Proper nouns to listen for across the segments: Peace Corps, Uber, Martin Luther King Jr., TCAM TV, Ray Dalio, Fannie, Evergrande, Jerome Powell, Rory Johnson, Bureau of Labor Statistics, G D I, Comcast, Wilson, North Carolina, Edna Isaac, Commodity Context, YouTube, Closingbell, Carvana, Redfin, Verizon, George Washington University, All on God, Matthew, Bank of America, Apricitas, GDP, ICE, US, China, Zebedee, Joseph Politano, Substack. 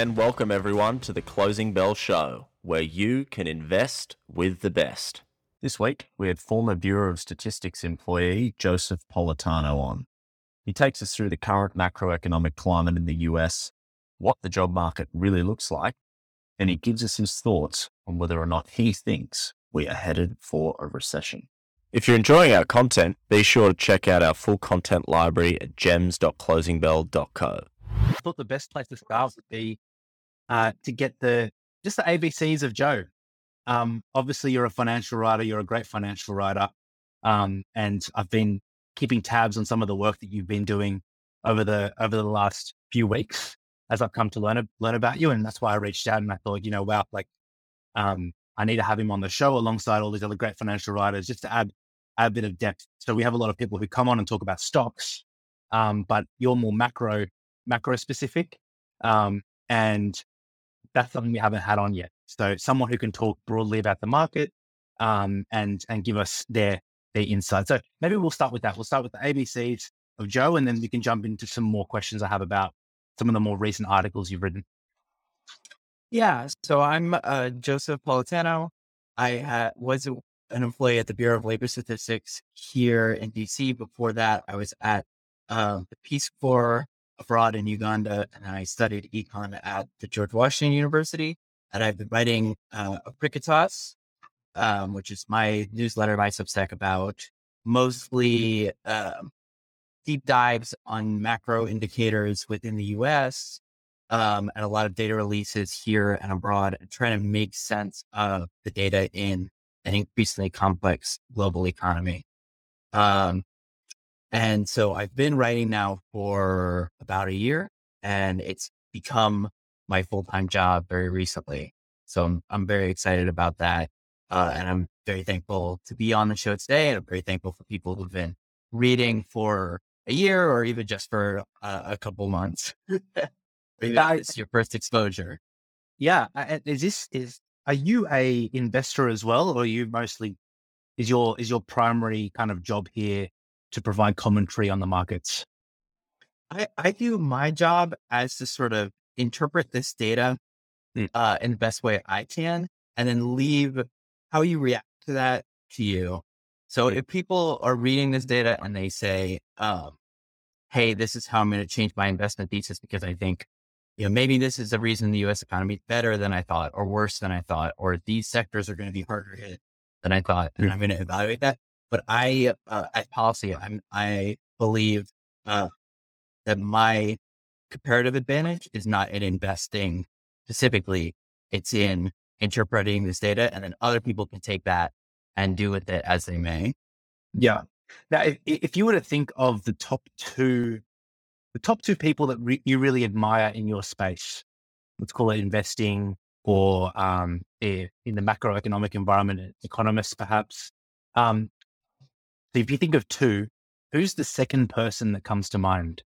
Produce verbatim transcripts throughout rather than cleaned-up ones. and welcome everyone to the Closing Bell Show, where you can invest with the best. This week, we had former Bureau of Statistics employee Joseph Politano on. He takes us through the current macroeconomic climate in the U S, what the job market really looks like, and he gives us his thoughts on whether or not he thinks we are headed for a recession. If you're enjoying our content, be sure to check out our full content library at gems dot closing bell dot co. I thought the best place to start would be uh, to get the just the A B Cs of Joe. Um, obviously, you're a financial writer. You're a great financial writer. Um, and I've been keeping tabs on some of the work that you've been doing over the over the last few weeks as I've come to learn learn about you. And that's why I reached out and I thought, you know, wow, like um, I need to have him on the show alongside all these other great financial writers just to add, add a bit of depth. So we have a lot of people who come on and talk about stocks, um, but you're more macro macro specific. Um, and that's something we haven't had on yet. So someone who can talk broadly about the market um, and and give us their their insight. So maybe we'll start with that. We'll start with the A B Cs of Joe, and then we can jump into some more questions I have about some of the more recent articles you've written. Yeah, so I'm uh, Joseph Politano. I uh, was an employee at the Bureau of Labor Statistics here in D C. Before that, I was at uh, the Peace Corps abroad in Uganda, and I studied econ at the George Washington University. And I've been writing uh, Apricitas, um, which is my newsletter, my Substack, about mostly uh, deep dives on macro indicators within the U S, um, and a lot of data releases here and abroad, and trying to make sense of the data in an increasingly complex global economy. Um, and so I've been writing now for about a year, and it's become my full-time job very recently. So I'm, I'm very excited about that. Uh, and I'm very thankful to be on the show today. And I'm very thankful for people who've been reading for a year or even just for uh, a couple months. That's your first exposure. Yeah. And is this, is, are you a investor as well? Or are you mostly, is your, is your primary kind of job here to provide commentary on the markets? I, I do my job as to sort of interpret this data uh, in the best way I can, and then leave how you react to that to you. So if people are reading this data and they say, um, hey, this is how I'm going to change my investment thesis because I think, you know, maybe this is the reason the U S economy is better than I thought or worse than I thought, or these sectors are going to be harder hit than I thought, and I'm going to evaluate that. But I, uh, at policy, I'm, I believe uh, that my comparative advantage is not in investing specifically. It's in interpreting this data, and then other people can take that and do with it as they may. Yeah. Now, if, if you were to think of the top two, the top two people that re- you really admire in your space, let's call it investing or um, in the macroeconomic environment, economists perhaps. Um, so if you think of two, who's the second person that comes to mind?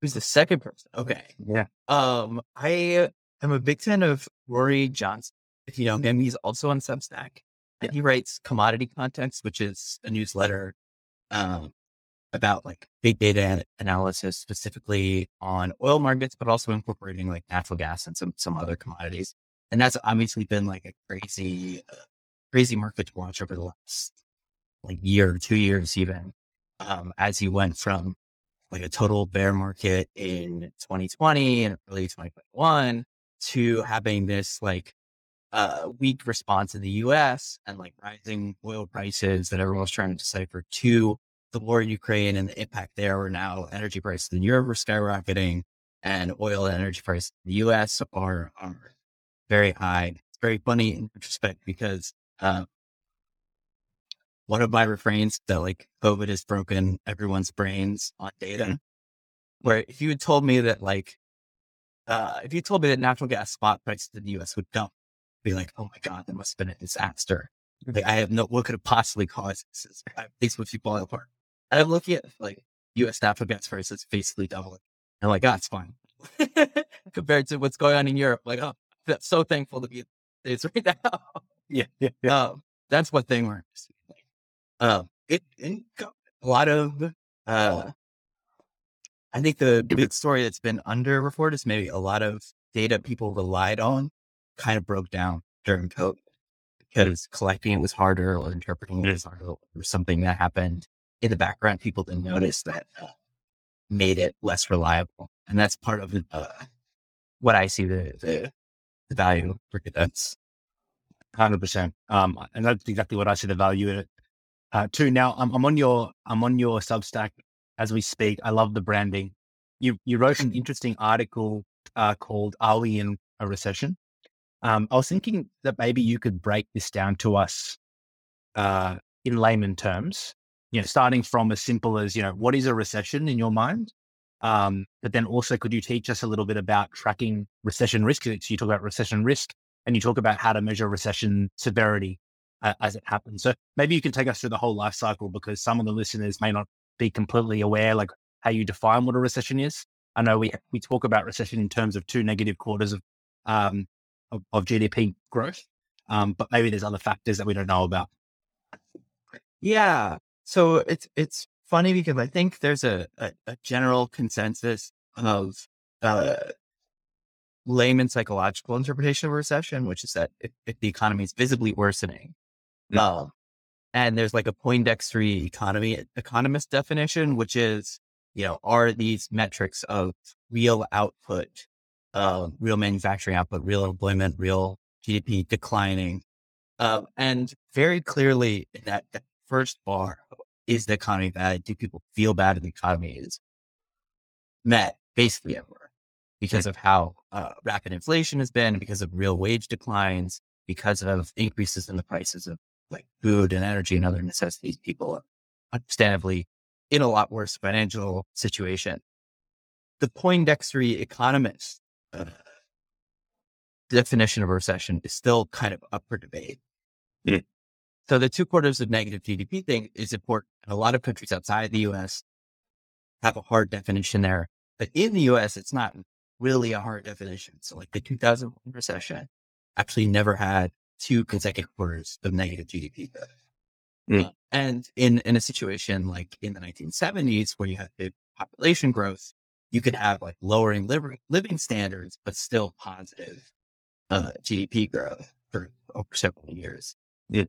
Who's the second person? Okay. Yeah. Um, I am a big fan of Rory Johnson. If you know him, he's also on Substack. Yeah. He writes Commodity Context, which is a newsletter um, about like big data analysis, specifically on oil markets, but also incorporating like natural gas and some some other commodities. And that's obviously been like a crazy, uh, crazy market to watch over the last like year or two years, even um, as he went from like a total bear market in twenty twenty and early twenty twenty-one to having this like uh, weak response in the U S and like rising oil prices that everyone was trying to decipher to the war in Ukraine and the impact there, where now energy prices in Europe are skyrocketing and oil and energy prices in the U S are, are very high. It's very funny in retrospect because uh, one of my refrains that like COVID has broken everyone's brains on data, where if you had told me that like, uh, if you told me that natural gas spot prices in the U S would dump, I'd be like, oh my God, that must've been a disaster. Like I have no, what could have possibly caused this? These would be falling apart. And I'm looking at like U S natural gas prices basically doubling. And I'm like, ah, oh, it's fine. Compared to what's going on in Europe. Like, oh, I'm so thankful to be in the States right now. Yeah. yeah, yeah. Um, that's one thing we're interested in. Um, it, it a lot of uh, I think the big story that's been underreported is maybe a lot of data people relied on kind of broke down during COVID because collecting it was harder or interpreting it was harder or something that happened in the background. People didn't notice that uh, made it less reliable. And that's part of uh, what I see the, the, the value for cadets. one hundred percent. Um, and that's exactly what I see the value in it. Uh, too. Now I'm, I'm on your, I'm on your Substack as we speak. I love the branding. You, you wrote an interesting article uh, called Are We in a Recession? Um, I was thinking that maybe you could break this down to us uh, in layman terms, you know, starting from as simple as, you know, what is a recession in your mind? Um, but then also, could you teach us a little bit about tracking recession risk? So you talk about recession risk and you talk about how to measure recession severity uh, as it happens. So maybe you can take us through the whole life cycle because some of the listeners may not be completely aware, like how you define what a recession is. I know we we talk about recession in terms of two negative quarters of um, Of, of G D P growth, um, but maybe there's other factors that we don't know about. Yeah, so it's it's funny because I think there's a, a, a general consensus of uh, layman psychological interpretation of recession, which is that if, if the economy is visibly worsening, mm-hmm. um, and there's like a Poindexter-y economy economist definition, which is, you know, are these metrics of real output, Uh, real manufacturing output, real employment, real G D P declining. Uh, and very clearly in that, that first bar, is the economy bad? Do people feel bad in the economy is met basically ever because of how uh, rapid inflation has been, because of real wage declines, because of increases in the prices of like food and energy and other necessities. People are understandably in a lot worse financial situation. The Poindexter-y economist Uh, definition of a recession is still kind of up for debate. Mm. So the two quarters of negative G D P thing is important. And a lot of countries outside the U S have a hard definition there, but in the U S it's not really a hard definition. So like the two thousand one recession actually never had two consecutive quarters of negative G D P growth. Mm. Uh, and in, in a situation like in the nineteen seventies where you have big population growth, you could have like lowering living standards, but still positive uh, G D P growth for over several years. Yeah.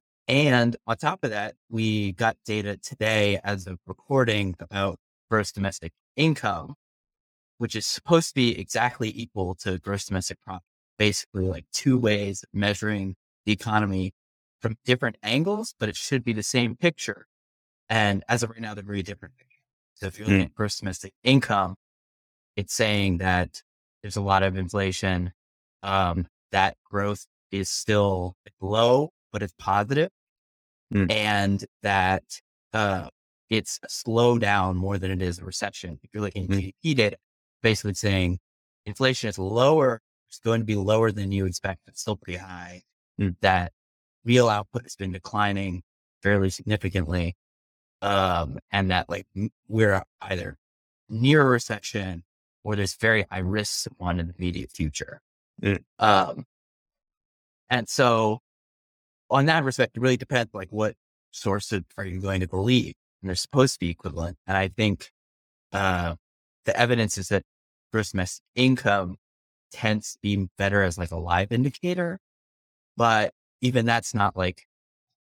And on top of that, we got data today as of recording about gross domestic income, which is supposed to be exactly equal to gross domestic product. Basically like two ways of measuring the economy from different angles, but it should be the same picture. And as of right now, they're very different pictures. So if you're looking mm. at gross domestic income, it's saying that there's a lot of inflation, um, that growth is still low, but it's positive, mm. and that uh, it's a slowdown more than it is a recession. If you're looking at mm. G D P data, basically saying inflation is lower, it's going to be lower than you expect, but still pretty high, mm. that real output has been declining fairly significantly, um, and that like we're either near a recession or there's very high risks one in the immediate future. Mm. Um, and so on that respect, it really depends, like what sources are you going to believe? And they're supposed to be equivalent. And I think uh, the evidence is that gross domestic income tends to be better as like a live indicator, but even that's not like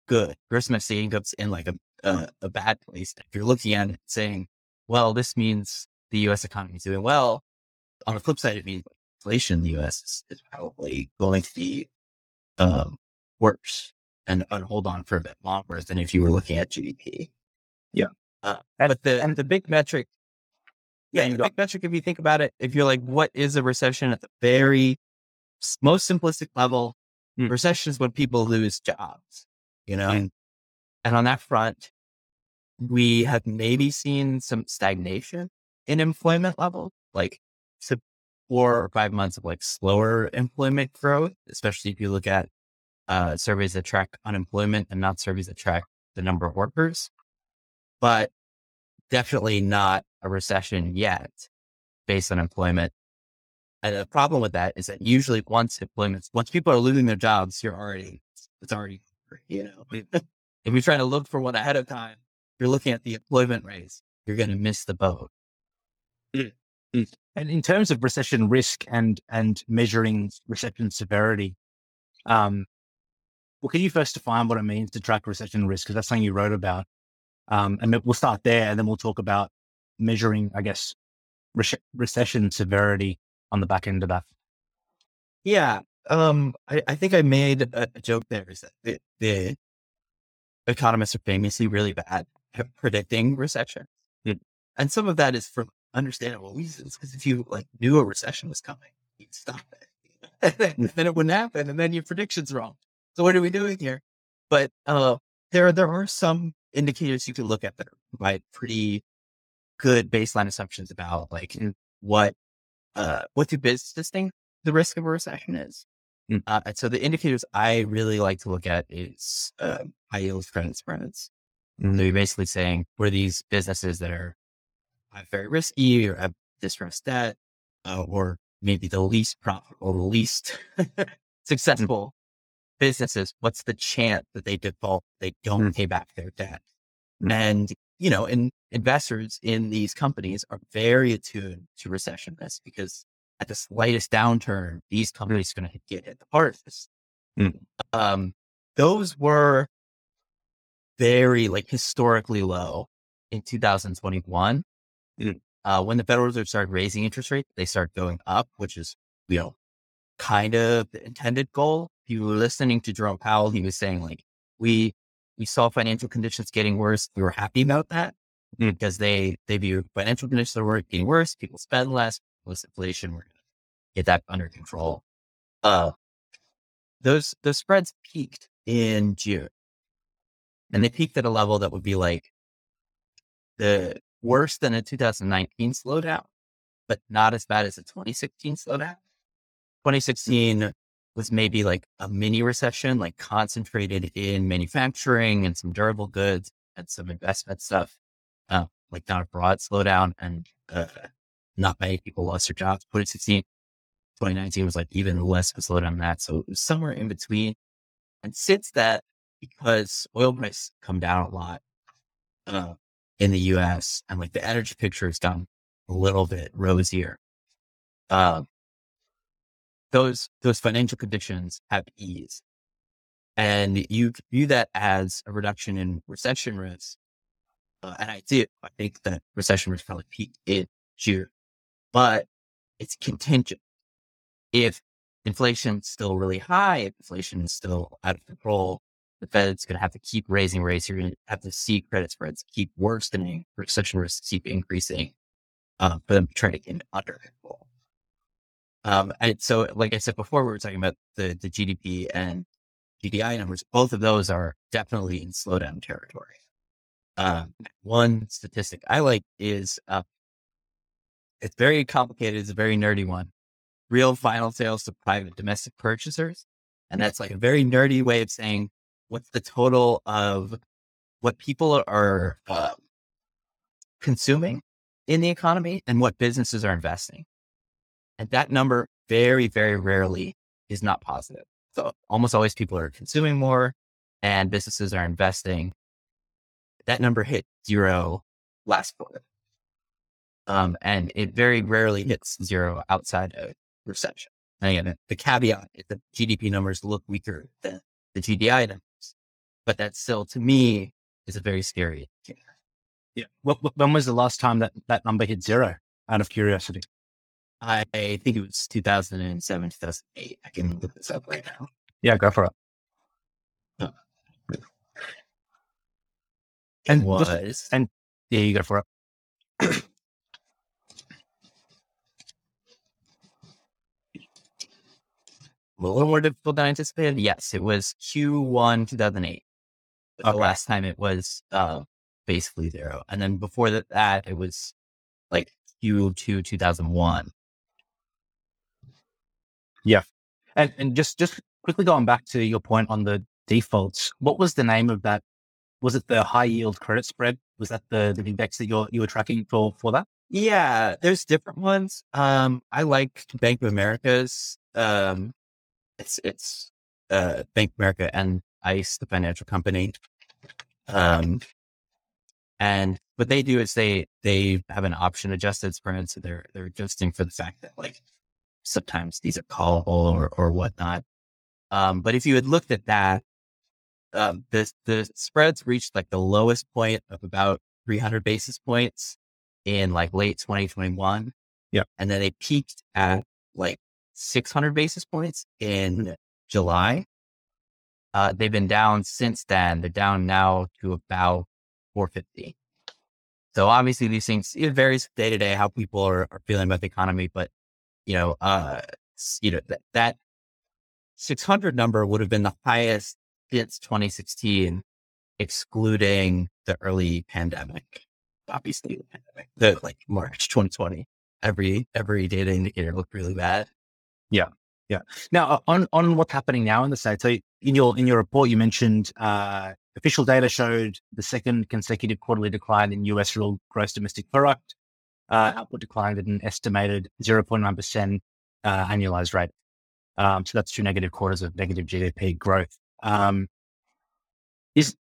good. Gross domestic income's in like a, a, a bad place. If you're looking at it saying, well, this means the U S economy is doing well. On the flip side, it means inflation in the U S is, is probably going to be um, worse and, and hold on for a bit longer than if you were looking at G D P. Yeah. Uh, and, but the and the big metric, yeah, the big metric, if you think about it, if you're like, what is a recession at the very most simplistic level, mm. recession is when people lose jobs, you know? Mm. And on that front, we have maybe seen some stagnation in employment level, like four or five months of like slower employment growth, especially if you look at uh, surveys that track unemployment and not surveys that track the number of workers, but definitely not a recession yet based on employment. And the problem with that is that usually once employment, once people are losing their jobs, you're already, it's already, you know, if you're trying to look for one ahead of time, you're looking at the employment rates, you're going to miss the boat. Mm. Mm. And in terms of recession risk and and measuring recession severity, um, well, can you first define what it means to track recession risk? Because that's something you wrote about. Um, and we'll start there, and then we'll talk about measuring, I guess, re- recession severity on the back end of that. Yeah, um, I, I think I made a, a joke there. Is that the, the economists are famously really bad at predicting recession, yeah. And some of that is for understandable reasons. Because if you like knew a recession was coming, you'd stop it, and then, and then it wouldn't happen, and then your prediction's wrong. So what are we doing here? But uh, there, there are some indicators you can look at that provide pretty good baseline assumptions about like mm. what uh, what do businesses think the risk of a recession is. Mm. Uh, and so the indicators I really like to look at is uh, high yield credit spreads. Mm. So you're basically saying, were these businesses that are very risky or have distressed debt, uh, or maybe the least profitable, the least successful mm. businesses, what's the chance that they default, they don't mm. pay back their debt? Mm. And, you know, and investors in these companies are very attuned to recession risk because at the slightest downturn, these companies are going to get hit the hardest. Mm. Um, those were very like historically low in two thousand twenty-one. Mm. Uh, when the Federal Reserve started raising interest rates, they start going up, which is, you know, kind of the intended goal. If you were listening to Jerome Powell, he was saying like, we, we saw financial conditions getting worse. We were happy about that mm. because they, they view financial conditions that were getting worse. People spend less. Plus inflation, we're going to get that under control. Uh, those, those spreads peaked in June, and they peaked at a level that would be like the worse than a two thousand nineteen slowdown, but not as bad as a twenty sixteen slowdown. twenty sixteen was maybe like a mini recession, like concentrated in manufacturing and some durable goods and some investment stuff, uh, like not a broad slowdown. And, uh, not many people lost their jobs. twenty sixteen, twenty nineteen was like even less of a slowdown than that. So it was somewhere in between. And since that, because oil prices come down a lot uh, in the U S and like the energy picture has gotten a little bit rosier, uh, those those financial conditions have eased. And you view that as a reduction in recession risk. Uh, and I do. I think that recession risk probably peaked in June. But it's contingent. If inflation's still really high, if inflation is still out of control, the Fed's going to have to keep raising rates. You're going to have to see credit spreads keep worsening, recession risks keep increasing uh, for them to try to get under control. Um, and so, like I said before, we were talking about the, the G D P and G D I numbers. Both of those are definitely in slowdown territory. Um, one statistic I like is uh, it's very complicated. It's a very nerdy one. Real final sales to private domestic purchasers. And that's like a very nerdy way of saying what's the total of what people are uh, consuming in the economy and what businesses are investing. And that number very, very rarely is not positive. So almost always people are consuming more and businesses are investing. That number hit zero last quarter. Um, and it very rarely hits zero outside of recession. And again, the caveat is that G D P numbers look weaker than the G D I numbers, but that still, to me, is a very scary indicator. Yeah. Well, when was the last time that that number hit zero? Out of curiosity, I, I think it was two thousand and seven, two thousand eight. I can look this up right now. Yeah, go for it. Uh, it and was just, and yeah, you go for it. A little more difficult than I anticipated. Yes, it was Q one two thousand eight. Okay. The last time it was uh, basically zero. And then before that, that, it was like Q two two thousand one. Yeah. And and just, just quickly going back to your point on the defaults, what was the name of that? Was it the high yield credit spread? Was that the, the index that you're, you were tracking for, for that? Yeah, there's different ones. Um, I like Bank of America's. Um, It's, it's, uh, Bank of America and ICE, the financial company. Um, And what they do is they they have an option adjusted spread. So they're they're adjusting for the fact that like sometimes these are callable or or whatnot. Um, but if you had looked at that, um, the the spreads reached like the lowest point of about three hundred basis points in like late twenty twenty-one. Yeah. And then they peaked at like six hundred basis points in mm-hmm. July. Uh, they've been down since then. They're down now to about four fifty. So obviously these things, it varies day to day how people are, are feeling about the economy, but you know, uh, you know, th- that six hundred number would have been the highest since twenty sixteen, excluding the early pandemic, obviously the pandemic, the, like March twenty twenty, every, every data indicator looked really bad. Yeah. Yeah. Now uh, on, on what's happening now in the States, so in your, in your report, you mentioned, uh, official data showed the second consecutive quarterly decline in U S real gross domestic product. Uh, output declined at an estimated zero point nine percent uh, annualized rate. Um, so that's two negative quarters of negative G D P growth. Um, is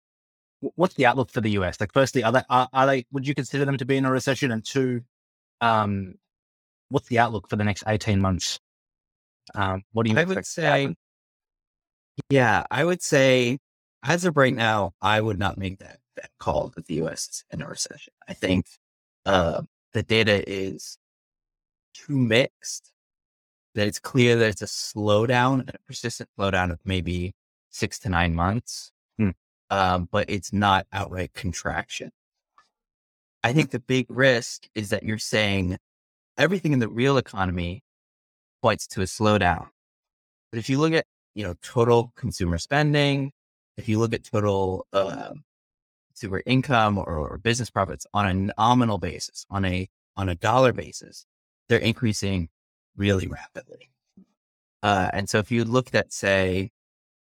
what's the outlook for the U S? Like, firstly, are they, are, are they? Would you consider them to be in a recession? And two, um, what's the outlook for the next eighteen months? Um, what do you? I would say, yeah, I would say. As of right now, I would not make that, that call that the U S is in a recession. I think uh, the data is too mixed, that it's clear that it's a slowdown, a persistent slowdown of maybe six to nine months, hmm. um, but it's not outright contraction. I think the big risk is that you're saying everything in the real economy points to a slowdown. But if you look at, you know, total consumer spending, if you look at total uh, consumer income or, or business profits on a nominal basis, on a on a dollar basis, they're increasing really rapidly. Uh, and so if you looked at, say,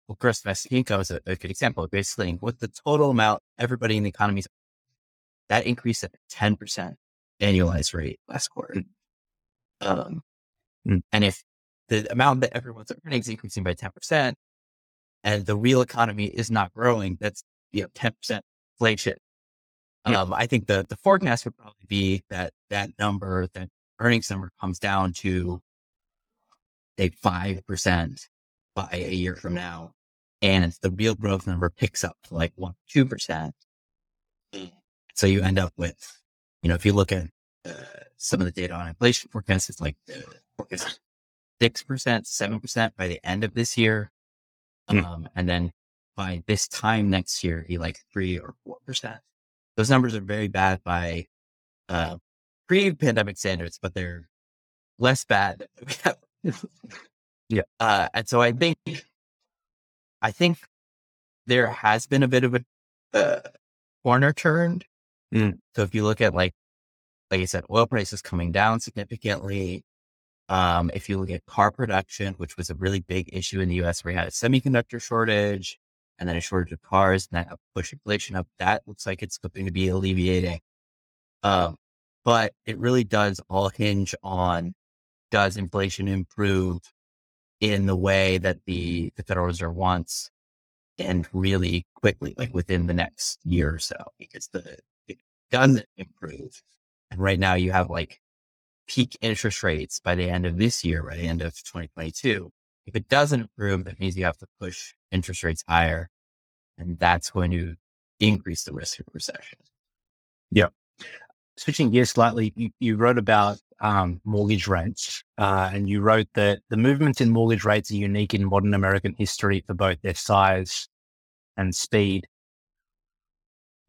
well, gross domestic income is a, a good example. Basically, with the total amount everybody in the economy, that increased at a ten percent annualized rate last quarter. Um, mm. And if the amount that everyone's earning is increasing by ten percent, and the real economy is not growing, that's, you know, ten percent inflation. Yeah. Um, I think the, the forecast would probably be that that number, that earnings number comes down to say five percent by a year from now. And the real growth number picks up to like one, two percent. So you end up with, you know, if you look at uh, some of the data on inflation forecasts, it's like the forecast six percent, seven percent by the end of this year. Um, and then by this time next year, be like three or four percent. Those numbers are very bad by uh, pre-pandemic standards, but they're less bad. yeah. Uh, and so I think, I think there has been a bit of a uh, corner turned. Mm. So if you look at like, like I said, oil prices coming down significantly. Um, if you look at car production, which was a really big issue in the U S, where we had a semiconductor shortage and then a shortage of cars and that pushed inflation up, that looks like it's going to be alleviating. Um, but it really does all hinge on, does inflation improve in the way that the, the Federal Reserve wants and really quickly, like within the next year or so, because the, it doesn't improve. And right now you have like peak interest rates by the end of this year, by the end of twenty twenty-two. If it doesn't improve, that means you have to push interest rates higher, and that's going to increase the risk of recession. Yeah. Switching gears slightly, you, you wrote about um, mortgage rates, uh, and you wrote that the movements in mortgage rates are unique in modern American history for both their size and speed.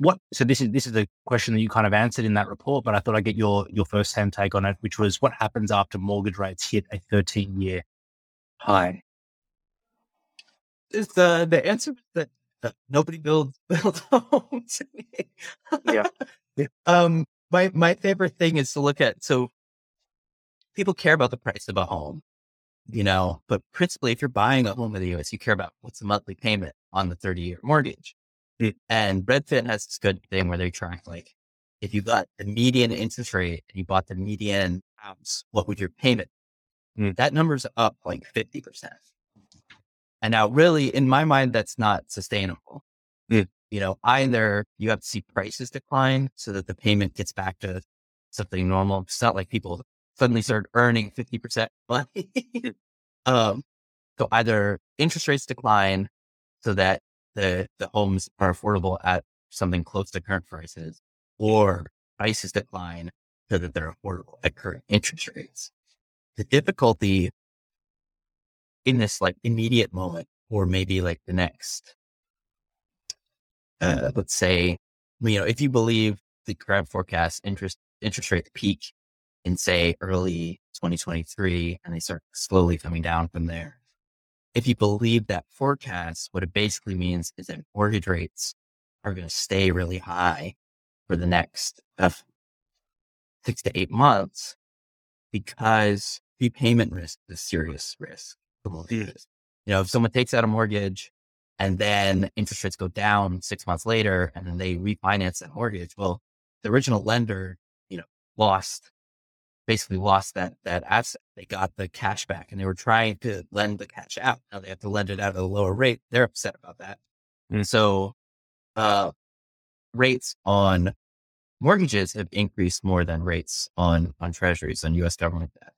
What, so this is, this is a question that you kind of answered in that report, but I thought I'd get your, your first hand take on it, which was what happens after mortgage rates hit a thirteen year high? Is the, the answer that uh, nobody builds, builds homes. yeah. yeah. Um, my, my favorite thing is to look at, so people care about the price of a home, you know, but principally if you're buying a home in the U S, you care about what's the monthly payment on the thirty year mortgage. And Redfin has this good thing where they track, like, if you got the median interest rate and you bought the median house, what would your payment? Mm. That number's up like fifty percent. And now really, in my mind, that's not sustainable. Mm. you know, either you have to see prices decline so that the payment gets back to something normal. It's not like people suddenly start earning fifty percent money. um, so either interest rates decline so that the, the homes are affordable at something close to current prices, or prices decline so that they're affordable at current interest rates. The difficulty in this like immediate moment, or maybe like the next, uh, let's say, you know, if you believe the current forecast, interest interest rates peak in say early twenty twenty-three, and they start slowly coming down from there. If you believe that forecast, what it basically means is that mortgage rates are going to stay really high for the next uh, six to eight months because repayment risk is a serious risk. You know, if someone takes out a mortgage and then interest rates go down six months later and then they refinance that mortgage, well, the original lender, you know, lost, basically lost that, that asset. They got the cash back and they were trying to lend the cash out. Now they have to lend it out at a lower rate. They're upset about that. And so, uh, rates on mortgages have increased more than rates on, on treasuries, on U S government debt.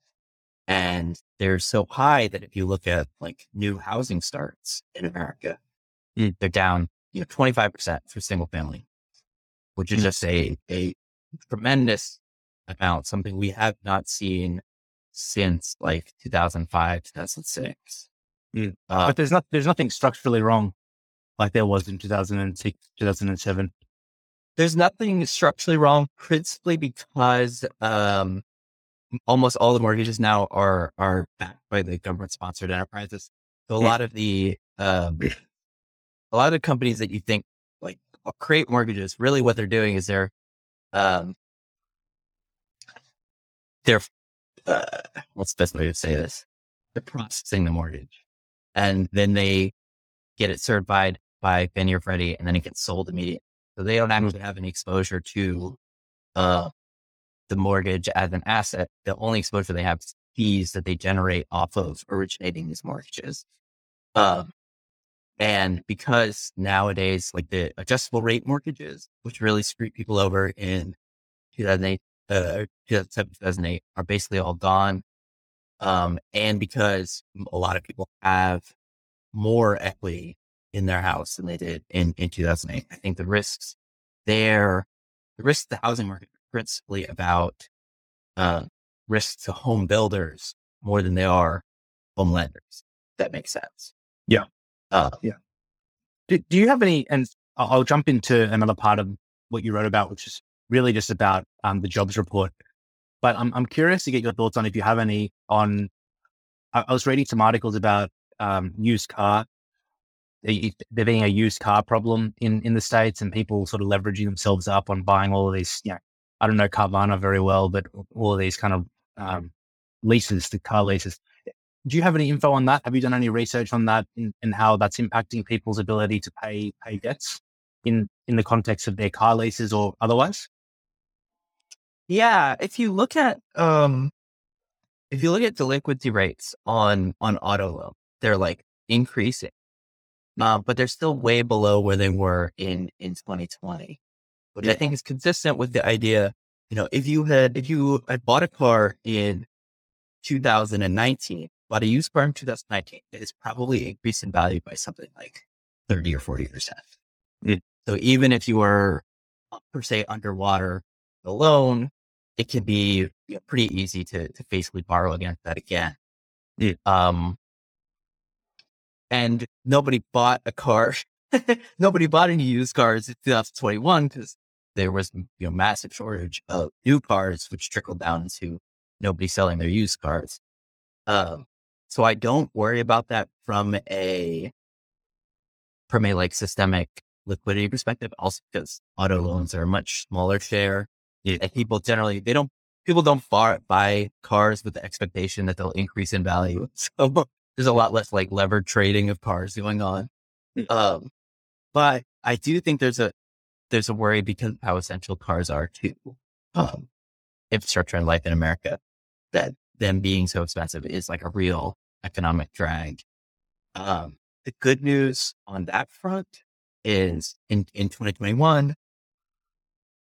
And they're so high that if you look at like new housing starts in America, mm. they're down, you know, twenty-five percent for single family, which is mm. just a, a tremendous amount, something we have not seen since like two thousand five, two thousand six. Mm. Uh, but there's not, there's nothing structurally wrong like there was in two thousand six, two thousand seven. There's nothing structurally wrong, principally because, um, almost all the mortgages now are, are backed by the government sponsored enterprises. So a lot of the, um, a lot of the companies that you think like create mortgages, really what they're doing is they're, um, they're, uh, what's the best way to say this? They're processing the mortgage and then they get it certified by Fannie or Freddie, and then it gets sold immediately. So they don't actually have any exposure to, uh, the mortgage as an asset. The only exposure they have is fees that they generate off of originating these mortgages. Um, and because nowadays, like the adjustable rate mortgages, which really screwed people over in two thousand eight, uh, two thousand seven, two thousand eight, are basically all gone. Um, and because a lot of people have more equity in their house than they did in, in two thousand eight, I think the risks there, the risks of the housing market, principally about uh, risks to home builders more than they are home lenders. That makes sense. Yeah. Uh, yeah. Do, do you have any, and I'll jump into another part of what you wrote about, which is really just about um, the jobs report. But I'm, I'm curious to get your thoughts on, if you have any, on, I, I was reading some articles about um, used car, there being a used car problem in, in the States, and people sort of leveraging themselves up on buying all of these, you know, I don't know Carvana very well, but all of these kind of um, leases, the car leases. Do you have any info on that? Have you done any research on that and how that's impacting people's ability to pay pay debts in, in the context of their car leases or otherwise? Yeah, if you look at um, if you look at delinquency rates on on auto loan, they're like increasing, uh, but they're still way below where they were in in twenty twenty. Which I think is consistent with the idea, you know, if you had, if you had bought a car in two thousand nineteen, bought a used car in two thousand nineteen, it has probably increased in value by something like thirty or forty percent. Mm. So even if you were per se underwater the loan, it can be, you know, pretty easy to, to basically borrow against that again. Mm. Um, and nobody bought a car. Nobody bought any used cars in two thousand twenty-one because there was, you know, massive shortage of new cars, which trickled down into nobody selling their used cars. Um, so I don't worry about that from a, from a like systemic liquidity perspective, also because auto loans are a much smaller share. Yeah. And people generally, they don't, people don't buy, buy cars with the expectation that they'll increase in value. So there's a lot less like levered trading of cars going on. Um, but I do think there's a, there's a worry because of how essential cars are to um, infrastructure and life in America, that them being so expensive is like a real economic drag. Um, the good news on that front is in, in twenty twenty-one,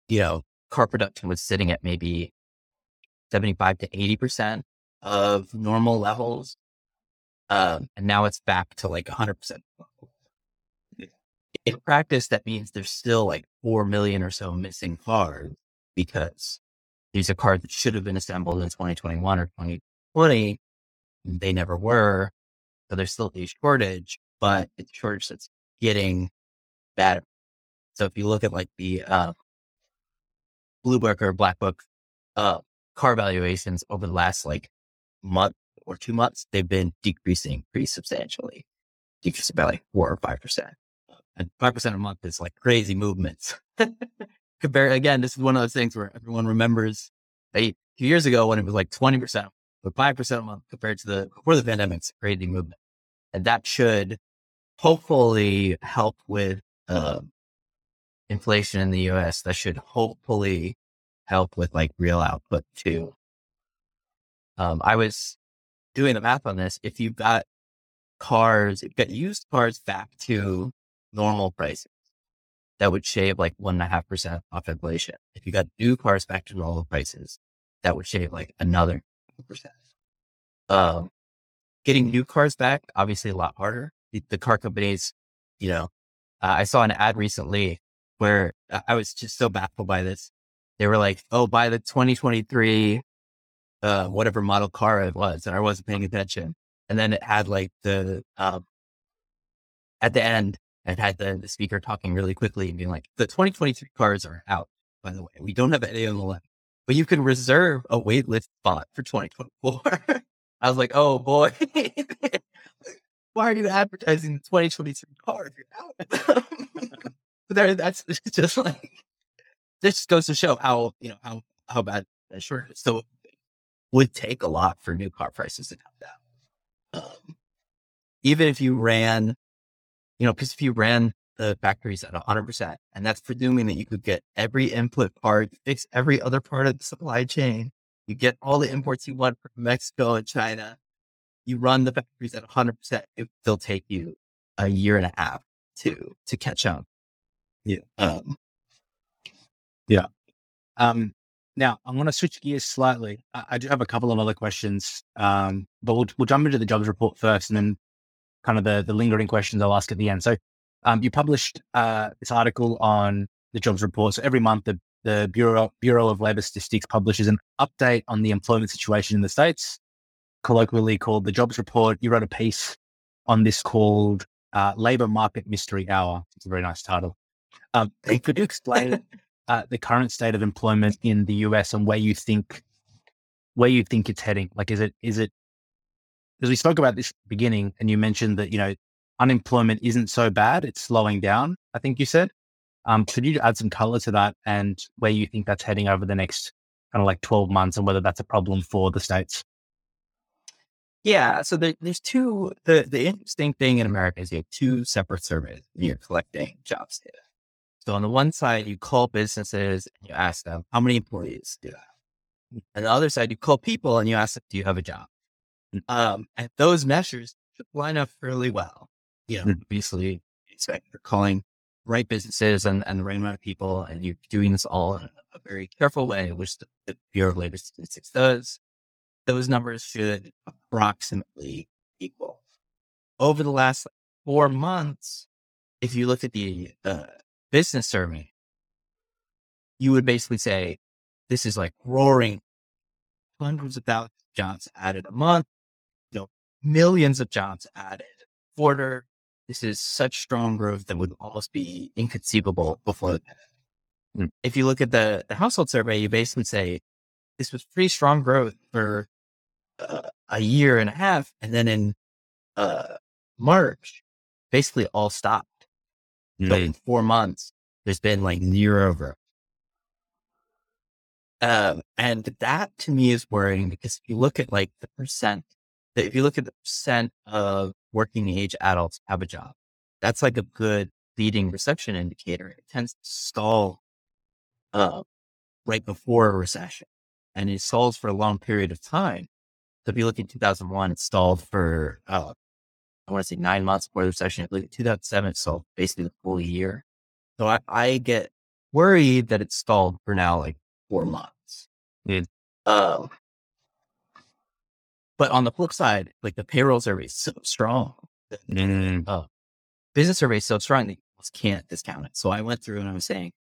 you know, car production was sitting at maybe seventy-five to eighty percent of normal levels. Um, and now it's back to like one hundred percent. In practice, that means there's still like four million or so missing cars, because these are cars that should have been assembled in twenty twenty-one or twenty twenty. They never were. So there's still a shortage, but it's a shortage that's getting better. So if you look at like the uh, Blue Book or Black Book uh, car valuations over the last like month or two months, they've been decreasing pretty substantially, decreasing by like four or five percent. And five percent a month is like crazy movements. Compared again, this is one of those things where everyone remembers a few years ago when it was like twenty percent, but five percent a month compared to the before the pandemic, it's a crazy movement, and that should hopefully help with uh, inflation in the U S. That should hopefully help with like real output too. Um, I was doing the math on this. If you've got cars, if you've got used cars back to normal prices, that would shave like one and a half percent off inflation. If you got new cars back to normal prices, that would shave like another percent. Um, getting new cars back, obviously a lot harder. The, the car companies, you know, uh, I saw an ad recently where I was just so baffled by this. They were like, "Oh, by the twenty twenty-three, uh, whatever model car it was," and I wasn't paying attention. And then it had like the um, at the end. I've had the, the speaker talking really quickly and being like, the twenty twenty-three cars are out, by the way. We don't have any on the left, but you can reserve a wait list spot for twenty twenty-four. I was like, oh boy, why are you advertising the twenty twenty-three car if you're out? But there, that's just like, this just goes to show how, you know, how, how bad that shortage is. So it would take a lot for new car prices to come down. Um, even if you ran You know, because if you ran the factories at one hundred percent, and that's presuming that you could get every input part, fix every other part of the supply chain, you get all the imports you want from Mexico and China, you run the factories at one hundred percent, it would still take you a year and a half to to catch up. Yeah. Um, yeah. Um, now, I'm going to switch gears slightly. I, I do have a couple of other questions, um, but we'll, we'll jump into the jobs report first, and then kind of the, the lingering questions I'll ask at the end. So um, you published uh, this article on the jobs report. So every month, the, the Bureau, Bureau of Labor Statistics publishes an update on the employment situation in the States, colloquially called the jobs report. You wrote a piece on this called uh, Labor Market Mystery Hour. It's a very nice title. Um, could you explain uh, the current state of employment in the U S and where you think where you think it's heading? Like, is it is it Because we spoke about this at the beginning, and you mentioned that, you know, unemployment isn't so bad. It's slowing down, I think you said. Um, could you add some color to that and where you think that's heading over the next kind of like twelve months, and whether that's a problem for the States? Yeah. So there, there's two, the, the interesting thing in America is you have two separate surveys and you're collecting jobs data. So on the one side, you call businesses and you ask them, how many employees do you have? And the other side, you call people and you ask them, do you have a job? Um, and those measures line up fairly well. You know, obviously, you're calling right businesses and, and the right amount of people, and you're doing this all in a very careful way, which the, the Bureau of Labor Statistics does. Those numbers should approximately equal. Over the last four months, if you look at the uh, business survey, you would basically say this is like roaring, hundreds of thousands of jobs added a month. Millions of jobs added quarter. This is such strong growth that would almost be inconceivable before the pandemic. Mm. If you look at the, the household survey, you basically say this was pretty strong growth for uh, a year and a half. And then in uh, March, basically all stopped. Mm. So in four months, there's been like zero growth. Um, and that to me is worrying, because if you look at like the percent If you look at the percent of working age adults have a job, that's like a good leading recession indicator. It tends to stall uh, right before a recession, and it stalls for a long period of time. So if you look at two thousand one, it stalled for uh, I want to say nine months before the recession. I believe in two thousand seven, so basically the full year. So I, I get worried that it's stalled for now, like four months. Dude. Um, but on the flip side, like the payroll survey is so strong. Mm-hmm. Uh, business survey is so strong that you almost can't discount it. So I went through and I was saying,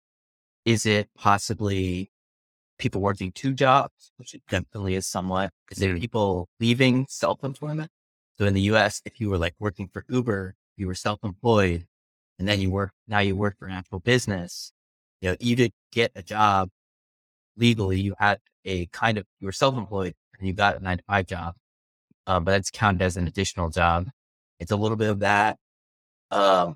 is it possibly people working two jobs, which it definitely is somewhat? Is there people leaving self-employment? So in the U S, if you were like working for Uber, you were self-employed, and then you work, now you work for an actual business, you know, you did get a job legally, you had a kind of, you were self-employed and you got a nine to five job, um, but that's counted as an additional job. It's a little bit of that. Um,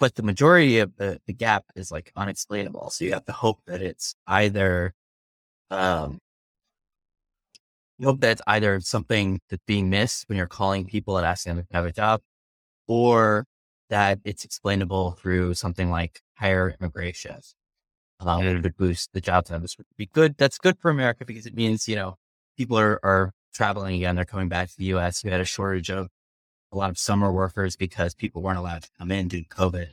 but the majority of the, the gap is like unexplainable. So you have to hope that it's either, um, you hope that it's either something that's being missed when you're calling people and asking them to have a job, or that it's explainable through something like higher immigration. Um, it would boost the job numbers, would be good. That's good for America because it means, you know, people are, are traveling again. They're coming back to the U S. We had a shortage of a lot of summer workers because people weren't allowed to come in due to COVID.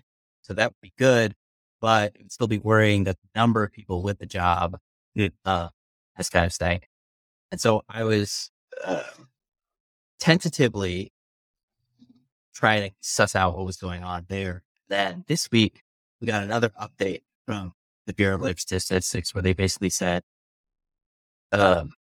So that would be good, but it would still be worrying that the number of people with the job uh, has kind of stayed. And so I was uh, tentatively trying to suss out what was going on there. Then this week, we got another update from the Bureau of Labor Statistics where they basically said um,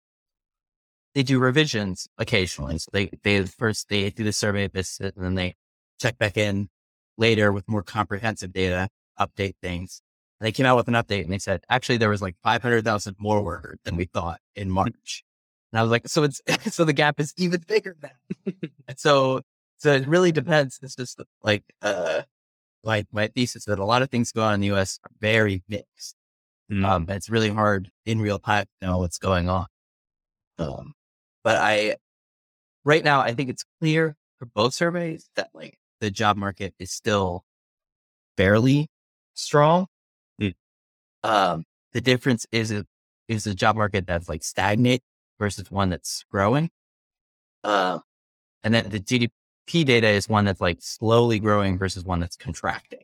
they do revisions occasionally. So they, they first, they do the survey of this and then they check back in later with more comprehensive data, update things. And they came out with an update and they said, actually, there was like five hundred thousand more workers than we thought in March. And I was like, so it's, so the gap is even bigger than and so, so it really depends. It's just like, uh, like my thesis that a lot of things going on in the U S are very mixed. Mm. Um, it's really hard in real time to know what's going on. Um, but I, right now, I think it's clear for both surveys that like the job market is still fairly strong. Um, the difference is a, is a job market that's like stagnant versus one that's growing. Uh, and then the G D P data is one that's like slowly growing versus one that's contracting.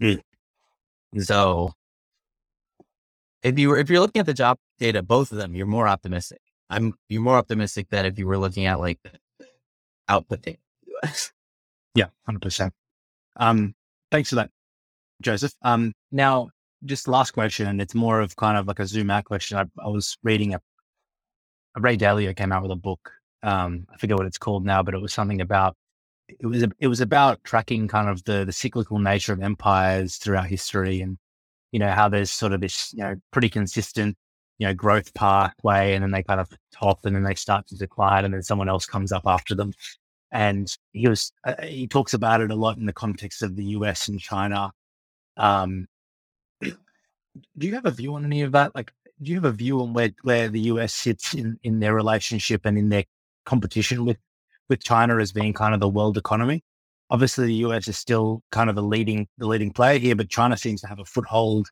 Mm. So if you were, if you're looking at the job data, both of them, you're more optimistic. I'm, you're more optimistic than if you were looking at like the output data. Yeah. one hundred percent. Um, thanks for that, Joseph. Um, now, just last question, and it's more of kind of like a zoom out question. I, I was reading a, a Ray Dalio came out with a book. Um, I forget what it's called now, but it was something about, it was, a, it was about tracking kind of the, the cyclical nature of empires throughout history and, you know, how there's sort of this, you know, pretty consistent, you know, growth pathway, and then they kind of top and then they start to decline and then someone else comes up after them. And he was, uh, he talks about it a lot in the context of the U S and China. Um, Do you have a view on any of that? Like, do you have a view on where, where the U S sits in, in their relationship and in their competition with, with China as being kind of the world economy? Obviously, the U S is still kind of a leading, the leading player here, but China seems to have a foothold,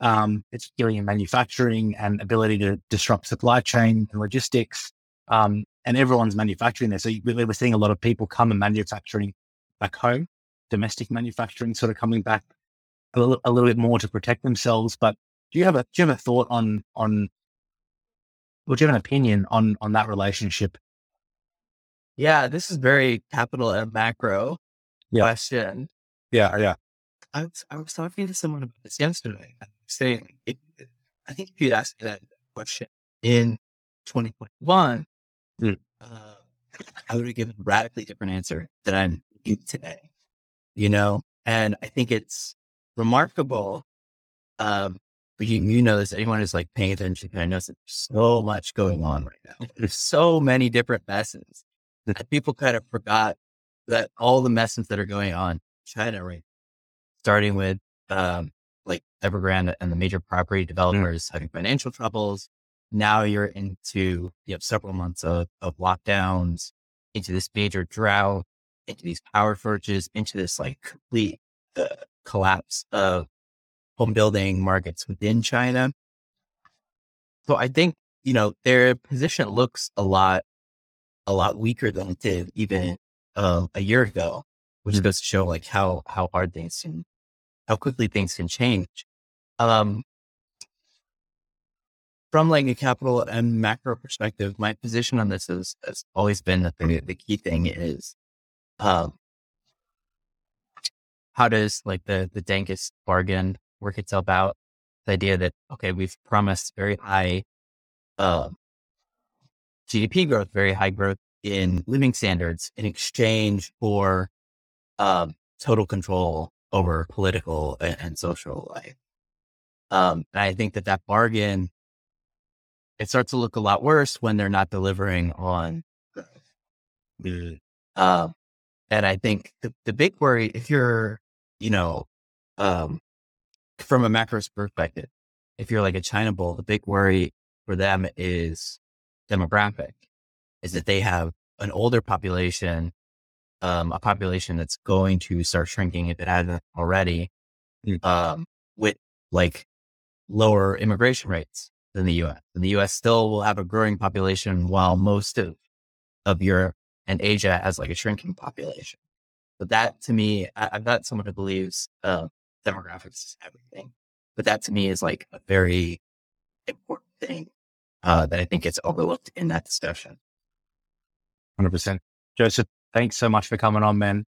um, particularly in manufacturing and ability to disrupt supply chain and logistics. Um, and everyone's manufacturing there. So we were seeing a lot of people come and manufacturing back home, domestic manufacturing sort of coming back A little, a little bit more to protect themselves. But do you have a, do you have a thought on, on, or do you have an opinion on, on that relationship? Yeah, this is very capital and macro yeah. question. Yeah. Yeah. I was, I was talking to someone about this yesterday. I was saying, it, it, I think if you'd asked me that question in twenty twenty-one, mm. uh, I would have given a radically different answer than I'm giving today, you know? And I think it's remarkable, um, but you, you know this, anyone who's like paying attention, I know there's so much going on right now. There's so many different messes that people kind of forgot that all the messes that are going on in China, right? Starting with, um, like Evergrande and the major property developers mm. having financial troubles. Now you're into, you have several months of, of lockdowns, into this major drought, into these power shortages, into this like complete, uh, collapse of home building markets within China. So I think, you know, their position looks a lot, a lot weaker than it did even um, a year ago, which mm-hmm. goes to show like how, how hard things can, how quickly things can change. Um, from like a capital and macro perspective, my position on this is, has always been that the, the key thing is, um, how does like the, the dankest bargain work itself out? The idea that, okay, we've promised very high, um, G D P growth, very high growth in living standards in exchange for, um, total control over political and, and social life. Um, and I think that that bargain, it starts to look a lot worse when they're not delivering on the, uh, and I think the, the big worry, if you're, you know, um, from a macro perspective, if you're like a China bull, the big worry for them is demographic, is that they have an older population, um, a population that's going to start shrinking if it hasn't already, mm-hmm. um, with like lower immigration rates than the U S. And the U S still will have a growing population while most of, of Europe and Asia has like a shrinking population. But that to me, I, I'm not someone who believes, uh, demographics is everything, but that to me is like a very important thing uh, that I think gets overlooked in that discussion. one hundred percent. Joseph, thanks so much for coming on, man.